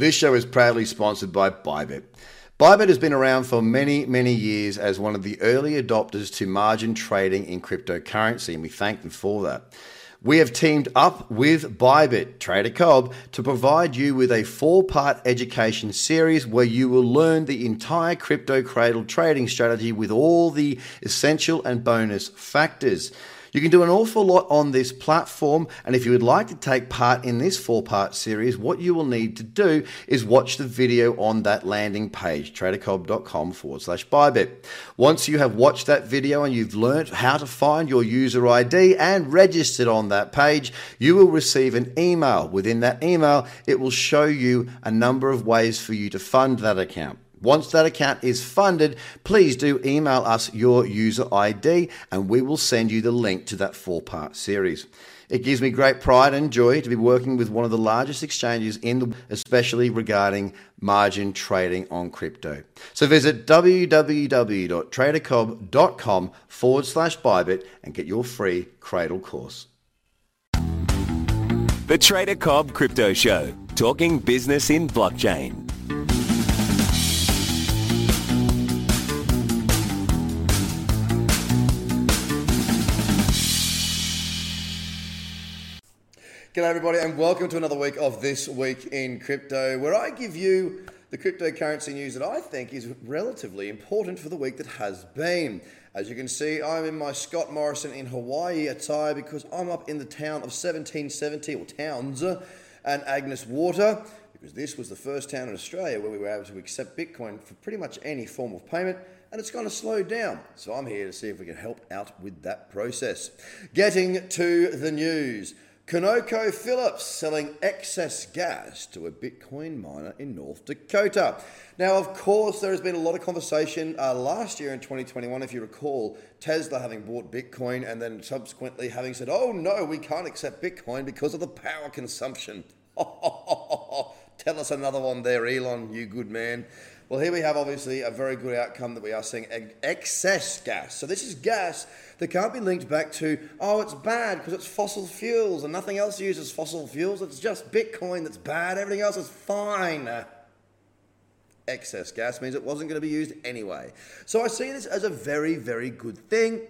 This show is proudly sponsored by Bybit. Bybit has been around for many, many years as one of the early adopters to margin trading in cryptocurrency, and we thank them for that. We have teamed up with Bybit, TraderCobb, to provide you with a four-part education series where you will learn the entire crypto cradle trading strategy with all the essential and bonus factors. You can do an awful lot on this platform, and if you would like to take part in this four-part series, what you will need to do is watch the video on that landing page, tradercobb.com/Bybit. Once you have watched that video and you've learned how to find your user ID and registered on that page, you will receive an email. Within that email, it will show you a number of ways for you to fund that account. Once that account is funded, please do email us your user ID and we will send you the link to that four-part series. It gives me great pride and joy to be working with one of the largest exchanges in the world, especially regarding margin trading on crypto. So visit www.tradercobb.com/Bybit and get your free Cradle course. The TraderCobb Crypto Show, talking business in blockchain. G'day everybody and welcome to another week of This Week in Crypto, where I give you the cryptocurrency news that I think is relatively important for the week that has been. As you can see, I'm in my Scott Morrison in Hawaii attire because I'm up in the town of 1770, or towns, and Agnes Water, because this was the first town in Australia where we were able to accept Bitcoin for pretty much any form of payment. And it's going to slow down. So I'm here to see if we can help out with that process. Getting to the news. ConocoPhillips selling excess gas to a Bitcoin miner in North Dakota. Now, of course, there has been a lot of conversation last year in 2021, if you recall, Tesla having bought Bitcoin and then subsequently having said, oh no, we can't accept Bitcoin because of the power consumption. Tell us another one there, Elon, you good man. Well, here we have obviously a very good outcome that we are seeing excess gas. So this is gas that can't be linked back to, oh, it's bad because it's fossil fuels and nothing else uses fossil fuels. It's just Bitcoin that's bad. Everything else is fine. Excess gas means it wasn't going to be used anyway. So I see this as a very, very good thing,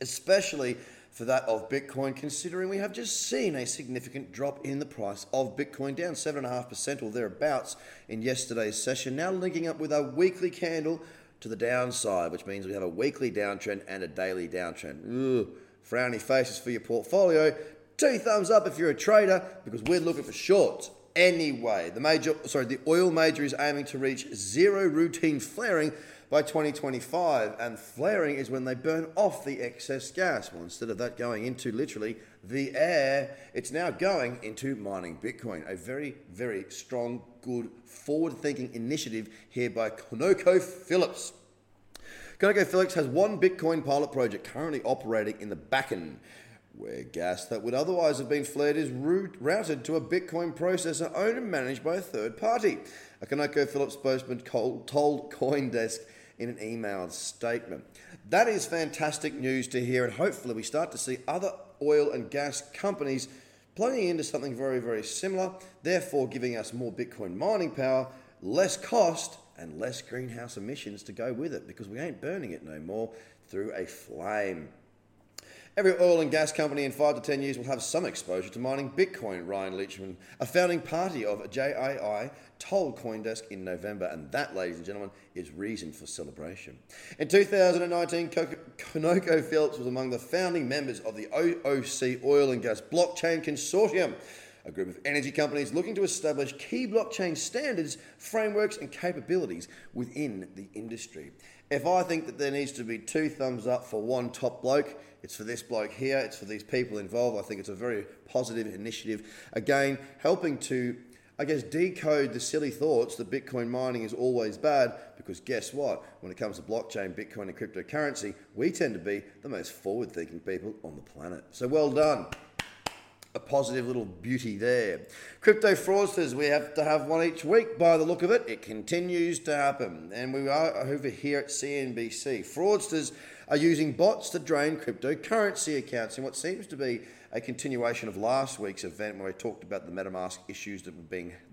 especially for that of Bitcoin, considering we have just seen a significant drop in the price of Bitcoin, down 7.5% or thereabouts in yesterday's session, now linking up with a weekly candle to the downside, which means we have a weekly downtrend and a daily downtrend. Ugh, frowny faces for your portfolio. Two thumbs up if you're a trader, because we're looking for shorts. Anyway, the oil major is aiming to reach zero routine flaring by 2025, and flaring is when they burn off the excess gas. Well, instead of that going into literally the air, it's now going into mining Bitcoin. A very, very strong, good, forward-thinking initiative here by ConocoPhillips. ConocoPhillips has one Bitcoin pilot project currently operating in the Bakken, where gas that would otherwise have been flared is routed to a Bitcoin processor owned and managed by a third party. A ConocoPhillips spokesman told CoinDesk in an emailed statement. That is fantastic news to hear, and hopefully we start to see other oil and gas companies plugging into something very, very similar, therefore giving us more Bitcoin mining power, less cost, and less greenhouse emissions to go with it, because we ain't burning it no more through a flame. Every oil and gas company in 5 to 10 years will have some exposure to mining Bitcoin, Ryan Leachman, a founding party of JII, told CoinDesk in November, and that, ladies and gentlemen, is reason for celebration. In 2019, ConocoPhillips was among the founding members of the OOC Oil and Gas Blockchain Consortium, a group of energy companies looking to establish key blockchain standards, frameworks, and capabilities within the industry. If I think that there needs to be two thumbs up for one top bloke, it's for this bloke here, it's for these people involved. I think it's a very positive initiative. Again, helping to, I guess, decode the silly thoughts that Bitcoin mining is always bad, because guess what? When it comes to blockchain, Bitcoin, and cryptocurrency, we tend to be the most forward-thinking people on the planet. So well done. A positive little beauty there. Crypto fraudsters, we have to have one each week by the look of it. It continues to happen. And we are over here at CNBC. Fraudsters are using bots to drain cryptocurrency accounts in what seems to be a continuation of last week's event where I talked about the MetaMask issues that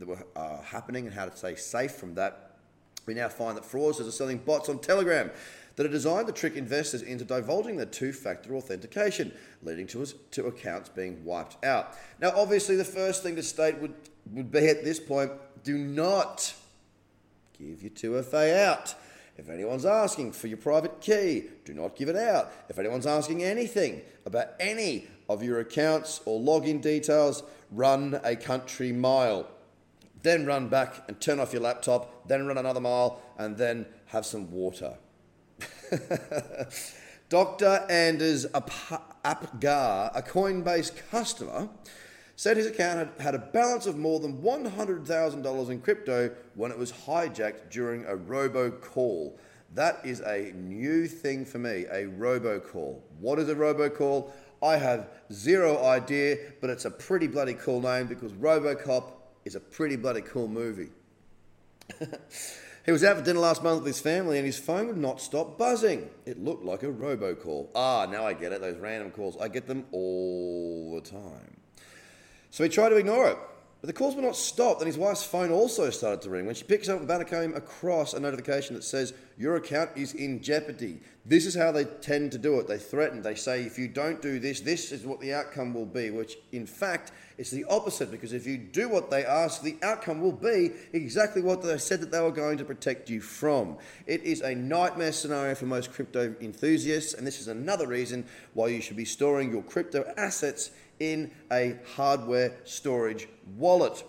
were happening and how to stay safe from that. We now find that fraudsters are selling bots on Telegram that are designed to trick investors into divulging their two-factor authentication, leading to accounts being wiped out. Now, obviously, the first thing to state would be at this point, do not give your 2FA out. If anyone's asking for your private key, do not give it out. If anyone's asking anything about any of your accounts or login details, run a country mile. Then run back and turn off your laptop, then run another mile, and then have some water. Dr. Anders Apgar, a Coinbase customer, said his account had a balance of more than $100,000 in crypto when it was hijacked during a robocall. That is a new thing for me, a robocall. What is a robocall? I have zero idea, but it's a pretty bloody cool name because Robocop is a pretty bloody cool movie. He was out for dinner last month with his family and his phone would not stop buzzing. It looked like a robocall. Ah, now I get it, those random calls. I get them all the time. So he tried to ignore it, but the calls were not stopped and his wife's phone also started to ring. When she picks up, about came across a notification that says, your account is in jeopardy. This is how they tend to do it. They threaten. They say, if you don't do this, this is what the outcome will be, which in fact is the opposite, because if you do what they ask, the outcome will be exactly what they said that they were going to protect you from. It is a nightmare scenario for most crypto enthusiasts, and this is another reason why you should be storing your crypto assets in a hardware storage wallet.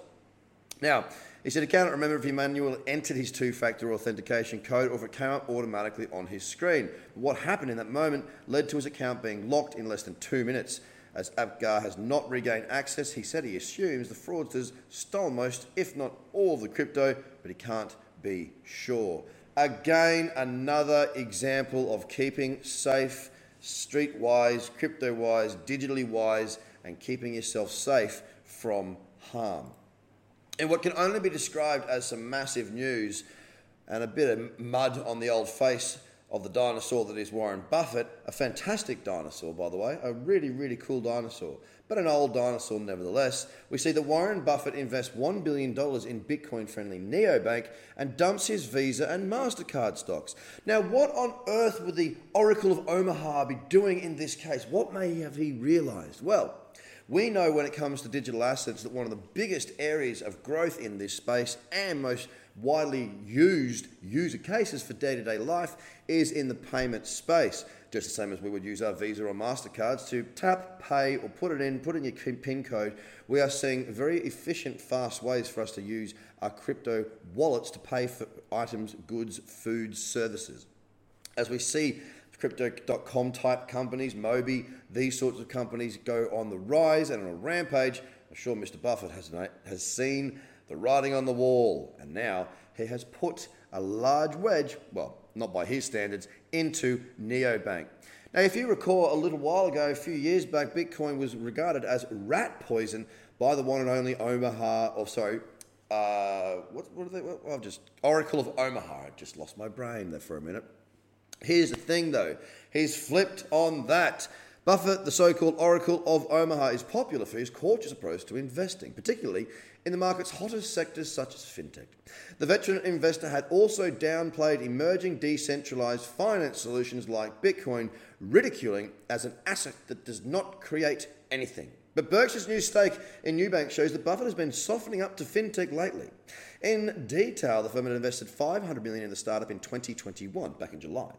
Now, he said he cannot remember if he manually entered his two-factor authentication code or if it came up automatically on his screen. But what happened in that moment led to his account being locked in less than 2 minutes. As Apgar has not regained access, he said he assumes the fraudsters stole most, if not all, of the crypto, but he can't be sure. Again, another example of keeping safe, street-wise, crypto-wise, digitally-wise, and keeping yourself safe from harm. And what can only be described as some massive news and a bit of mud on the old face of the dinosaur that is Warren Buffett, a fantastic dinosaur, by the way, a really, really cool dinosaur, but an old dinosaur nevertheless. We see that Warren Buffett invests $1 billion in Bitcoin-friendly neobank and dumps his Visa and MasterCard stocks. Now, what on earth would the Oracle of Omaha be doing in this case? What may have he realized? Well, we know when it comes to digital assets that one of the biggest areas of growth in this space and most widely used user cases for day-to-day life is in the payment space. Just the same as we would use our Visa or MasterCards to tap, pay, or put in your PIN code, we are seeing very efficient, fast ways for us to use our crypto wallets to pay for items, goods, food, services. As we see, Crypto.com type companies, Mobi, these sorts of companies go on the rise and on a rampage. I'm sure Mr. Buffett has seen the writing on the wall, and now he has put a large wedge, well, not by his standards, into neobank. Now, if you recall, a little while ago, a few years back, Bitcoin was regarded as rat poison by the one and only Oracle of Omaha. I just lost my brain there for a minute. Here's the thing, though. He's flipped on that. Buffett, the so-called Oracle of Omaha, is popular for his cautious approach to investing, particularly in the market's hottest sectors such as fintech. The veteran investor had also downplayed emerging decentralized finance solutions like Bitcoin, ridiculing as an asset that does not create anything. But Berkshire's new stake in Nubank shows that Buffett has been softening up to fintech lately. In detail, the firm had invested $500 million in the startup in 2021, back in July.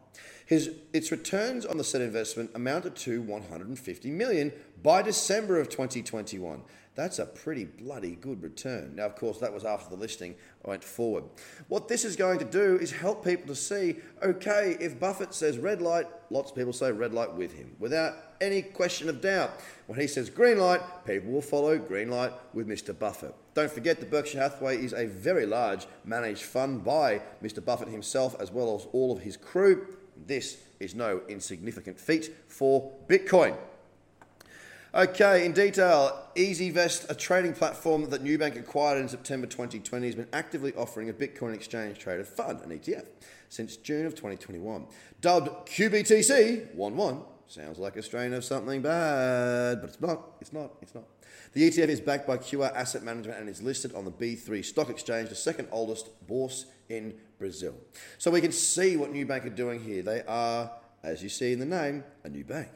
Its returns on the said investment amounted to $150 million by December of 2021. That's a pretty bloody good return. Now, of course, that was after the listing went forward. What this is going to do is help people to see, okay, if Buffett says red light, lots of people say red light with him, without any question of doubt. When he says green light, people will follow green light with Mr. Buffett. Don't forget that Berkshire Hathaway is a very large managed fund by Mr. Buffett himself as well as all of his crew. This is no insignificant feat for Bitcoin. Okay, in detail, EasyVest, a trading platform that Nubank acquired in September 2020, has been actively offering a Bitcoin exchange traded fund, an ETF, since June of 2021. Dubbed QBTC11, Sounds like a strain of something bad, but it's not. The ETF is backed by QR Asset Management and is listed on the B3 stock exchange, the second oldest bourse in Brazil. So we can see what Nubank are doing here. They are, as you see in the name, a new bank.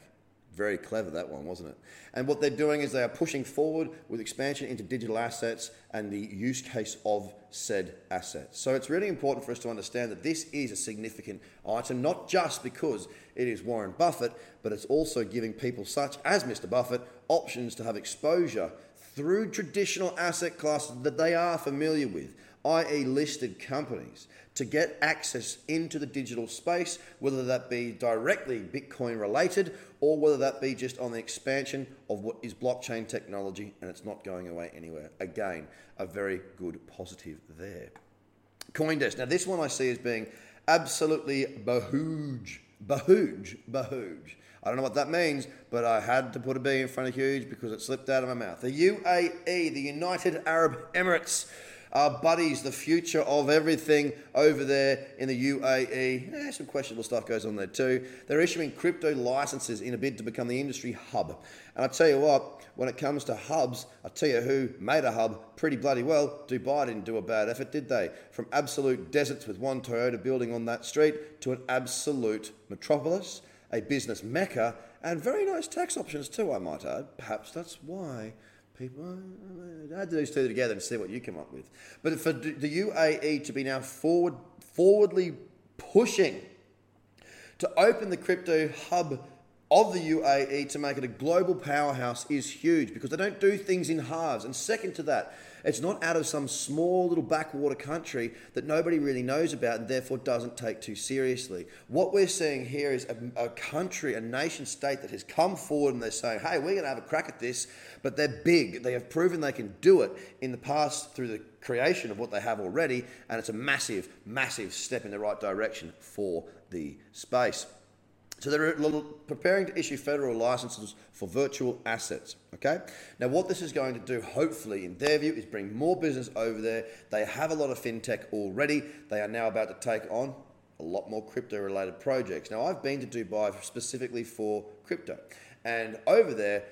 Very clever, that one, wasn't it? And what they're doing is they are pushing forward with expansion into digital assets and the use case of said assets. So it's really important for us to understand that this is a significant item, not just because it is Warren Buffett, but it's also giving people such as Mr. Buffett options to have exposure through traditional asset classes that they are familiar with, i.e. listed companies, to get access into the digital space, whether that be directly Bitcoin related or whether that be just on the expansion of what is blockchain technology, and it's not going away anywhere. Again, a very good positive there. CoinDesk. Now, this one I see as being absolutely huge. I don't know what that means, but I had to put a B in front of huge because it slipped out of my mouth. The UAE, the United Arab Emirates. Our buddies, the future of everything over there in the UAE. Some questionable stuff goes on there too. They're issuing crypto licenses in a bid to become the industry hub. And I tell you what, when it comes to hubs, I tell you who made a hub pretty bloody well. Dubai didn't do a bad effort, did they? From absolute deserts with one Toyota building on that street to an absolute metropolis, a business mecca, and very nice tax options too, I might add. Perhaps that's why people, I had to do these two together and see what you come up with. But for the UAE to be now forwardly pushing to open the crypto hub of the UAE to make it a global powerhouse is huge, because they don't do things in halves. And second to that, it's not out of some small little backwater country that nobody really knows about and therefore doesn't take too seriously. What we're seeing here is a country, a nation state that has come forward and they're saying, hey, we're going to have a crack at this, but they're big. They have proven they can do it in the past through the creation of what they have already, and it's a massive, massive step in the right direction for the space. So they're preparing to issue federal licenses for virtual assets, okay? Now, what this is going to do, hopefully, in their view, is bring more business over there. They have a lot of fintech already. They are now about to take on a lot more crypto-related projects. Now, I've been to Dubai specifically for crypto, and over there,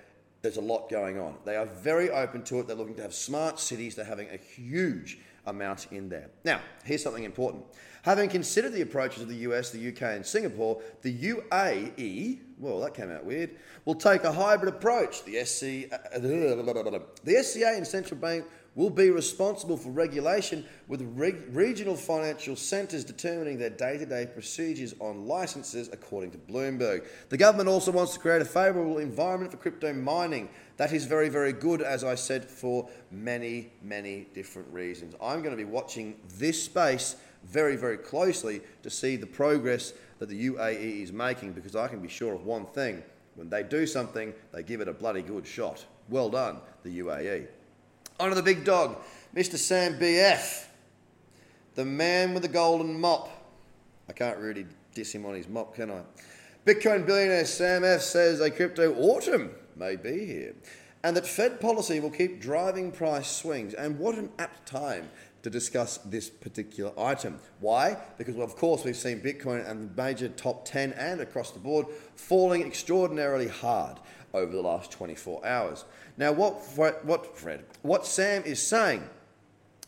there's a lot going on. They are very open to it. They're looking to have smart cities. They're having a huge amount in there. Now, here's something important. Having considered the approaches of the US, the UK, and Singapore, the UAE, well, that came out weird, will take a hybrid approach. The SCA and Central Bank will be responsible for regulation, with regional financial centres determining their day-to-day procedures on licences, according to Bloomberg. The government also wants to create a favourable environment for crypto mining. That is very, very good, as I said, for many, many different reasons. I'm going to be watching this space very, very closely to see the progress that the UAE is making, because I can be sure of one thing. When they do something, they give it a bloody good shot. Well done, the UAE. On to the big dog, Mr. Sam BF, the man with the golden mop. I can't really diss him on his mop, can I? Bitcoin billionaire Sam F says a crypto autumn may be here, and that Fed policy will keep driving price swings. And what an apt time to discuss this particular item. Why? Because, well, of course, we've seen Bitcoin and the major top 10 and across the board falling extraordinarily hard over the last 24 hours. Now, what Sam is saying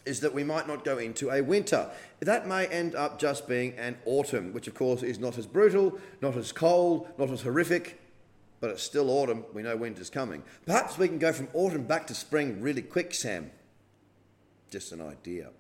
is that we might not go into a winter. That may end up just being an autumn, which of course is not as brutal, not as cold, not as horrific, but it's still autumn. We know winter's coming. Perhaps we can go from autumn back to spring really quick, Sam. Just an idea.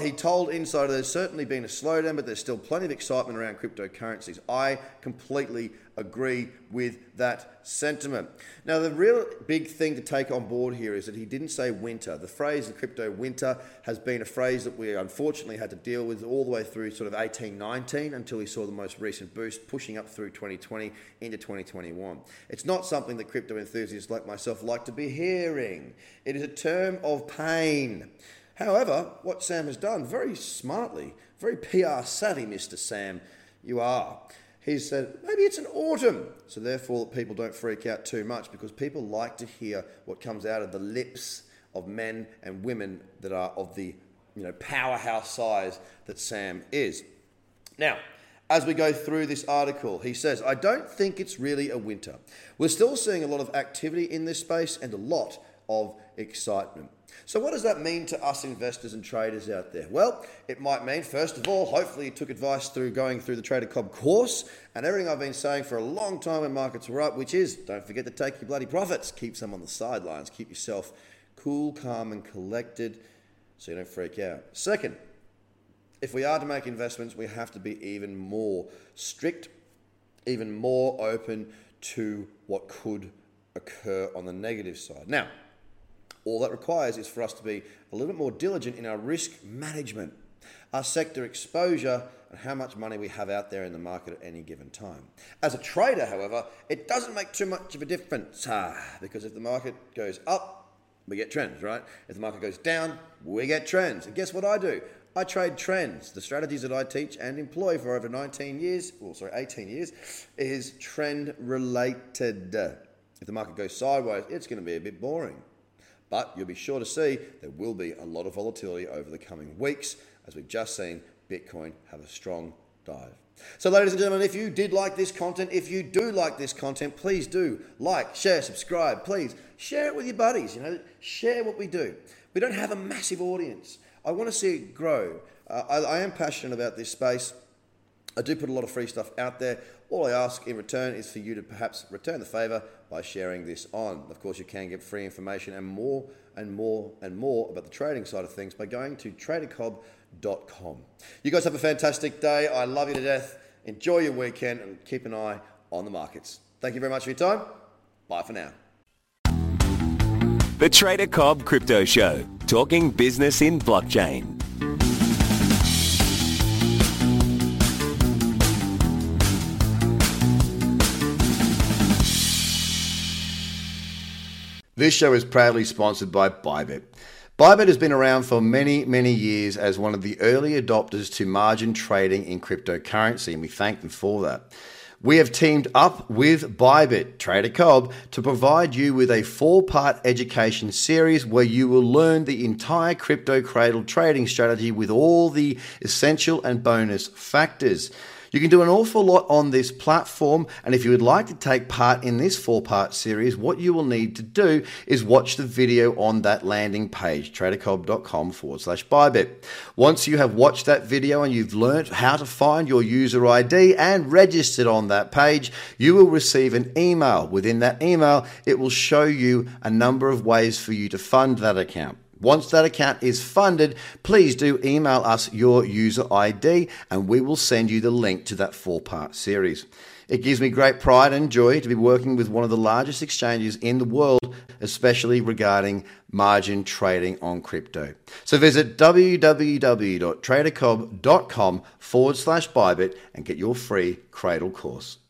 He told Insider there's certainly been a slowdown, but there's still plenty of excitement around cryptocurrencies. I completely agree with that sentiment. Now, the real big thing to take on board here is that he didn't say winter. The phrase in crypto winter has been a phrase that we unfortunately had to deal with all the way through sort of 18-19 until we saw the most recent boost pushing up through 2020 into 2021. It's not something that crypto enthusiasts like myself like to be hearing. It is a term of pain. However, what Sam has done very smartly, very PR savvy, Mr. Sam, you are. He said, maybe it's an autumn. So therefore, people don't freak out too much, because people like to hear what comes out of the lips of men and women that are of the powerhouse size that Sam is. Now, as we go through this article. He says, I don't think it's really a winter. We're still seeing a lot of activity in this space and a lot of excitement. So what does that mean to us investors and traders out there? Well, it might mean, first of all, hopefully you took advice through going through the TraderCobb course and everything I've been saying for a long time when markets were up, which is don't forget to take your bloody profits, keep some on the sidelines, keep yourself cool, calm and collected so you don't freak out. Second, if we are to make investments, we have to be even more strict, even more open to what could occur on the negative side. Now, all that requires is for us to be a little bit more diligent in our risk management, our sector exposure, and how much money we have out there in the market at any given time. As a trader, however, it doesn't make too much of a difference because if the market goes up, we get trends, right? If the market goes down, we get trends. And guess what I do? I trade trends. The strategies that I teach and employ for over 18 years, is trend related. If the market goes sideways, it's going to be a bit boring. But you'll be sure to see there will be a lot of volatility over the coming weeks, as we've just seen Bitcoin have a strong dive. So ladies and gentlemen, if you do like this content, please do like, share, subscribe, please share it with your buddies, share what we do. We don't have a massive audience. I want to see it grow. I am passionate about this space. I do put a lot of free stuff out there. All I ask in return is for you to perhaps return the favour by sharing this on. Of course, you can get free information and more about the trading side of things by going to TraderCobb.com. You guys have a fantastic day. I love you to death. Enjoy your weekend and keep an eye on the markets. Thank you very much for your time. Bye for now. The TraderCobb Crypto Show, talking business in blockchain. This show is proudly sponsored by Bybit. Bybit has been around for many, many years as one of the early adopters to margin trading in cryptocurrency, and we thank them for that. We have teamed up with Bybit, TraderCobb, to provide you with a 4-part education series where you will learn the entire crypto cradle trading strategy with all the essential and bonus factors. You can do an awful lot on this platform, and if you would like to take part in this 4-part series, what you will need to do is watch the video on that landing page, tradercobb.com/Bybit. Once you have watched that video and you've learned how to find your user ID and registered on that page, you will receive an email. Within that email, it will show you a number of ways for you to fund that account. Once that account is funded, please do email us your user ID and we will send you the link to that 4-part series. It gives me great pride and joy to be working with one of the largest exchanges in the world, especially regarding margin trading on crypto. So visit www.tradercobb.com/Bybit and get your free Cradle course.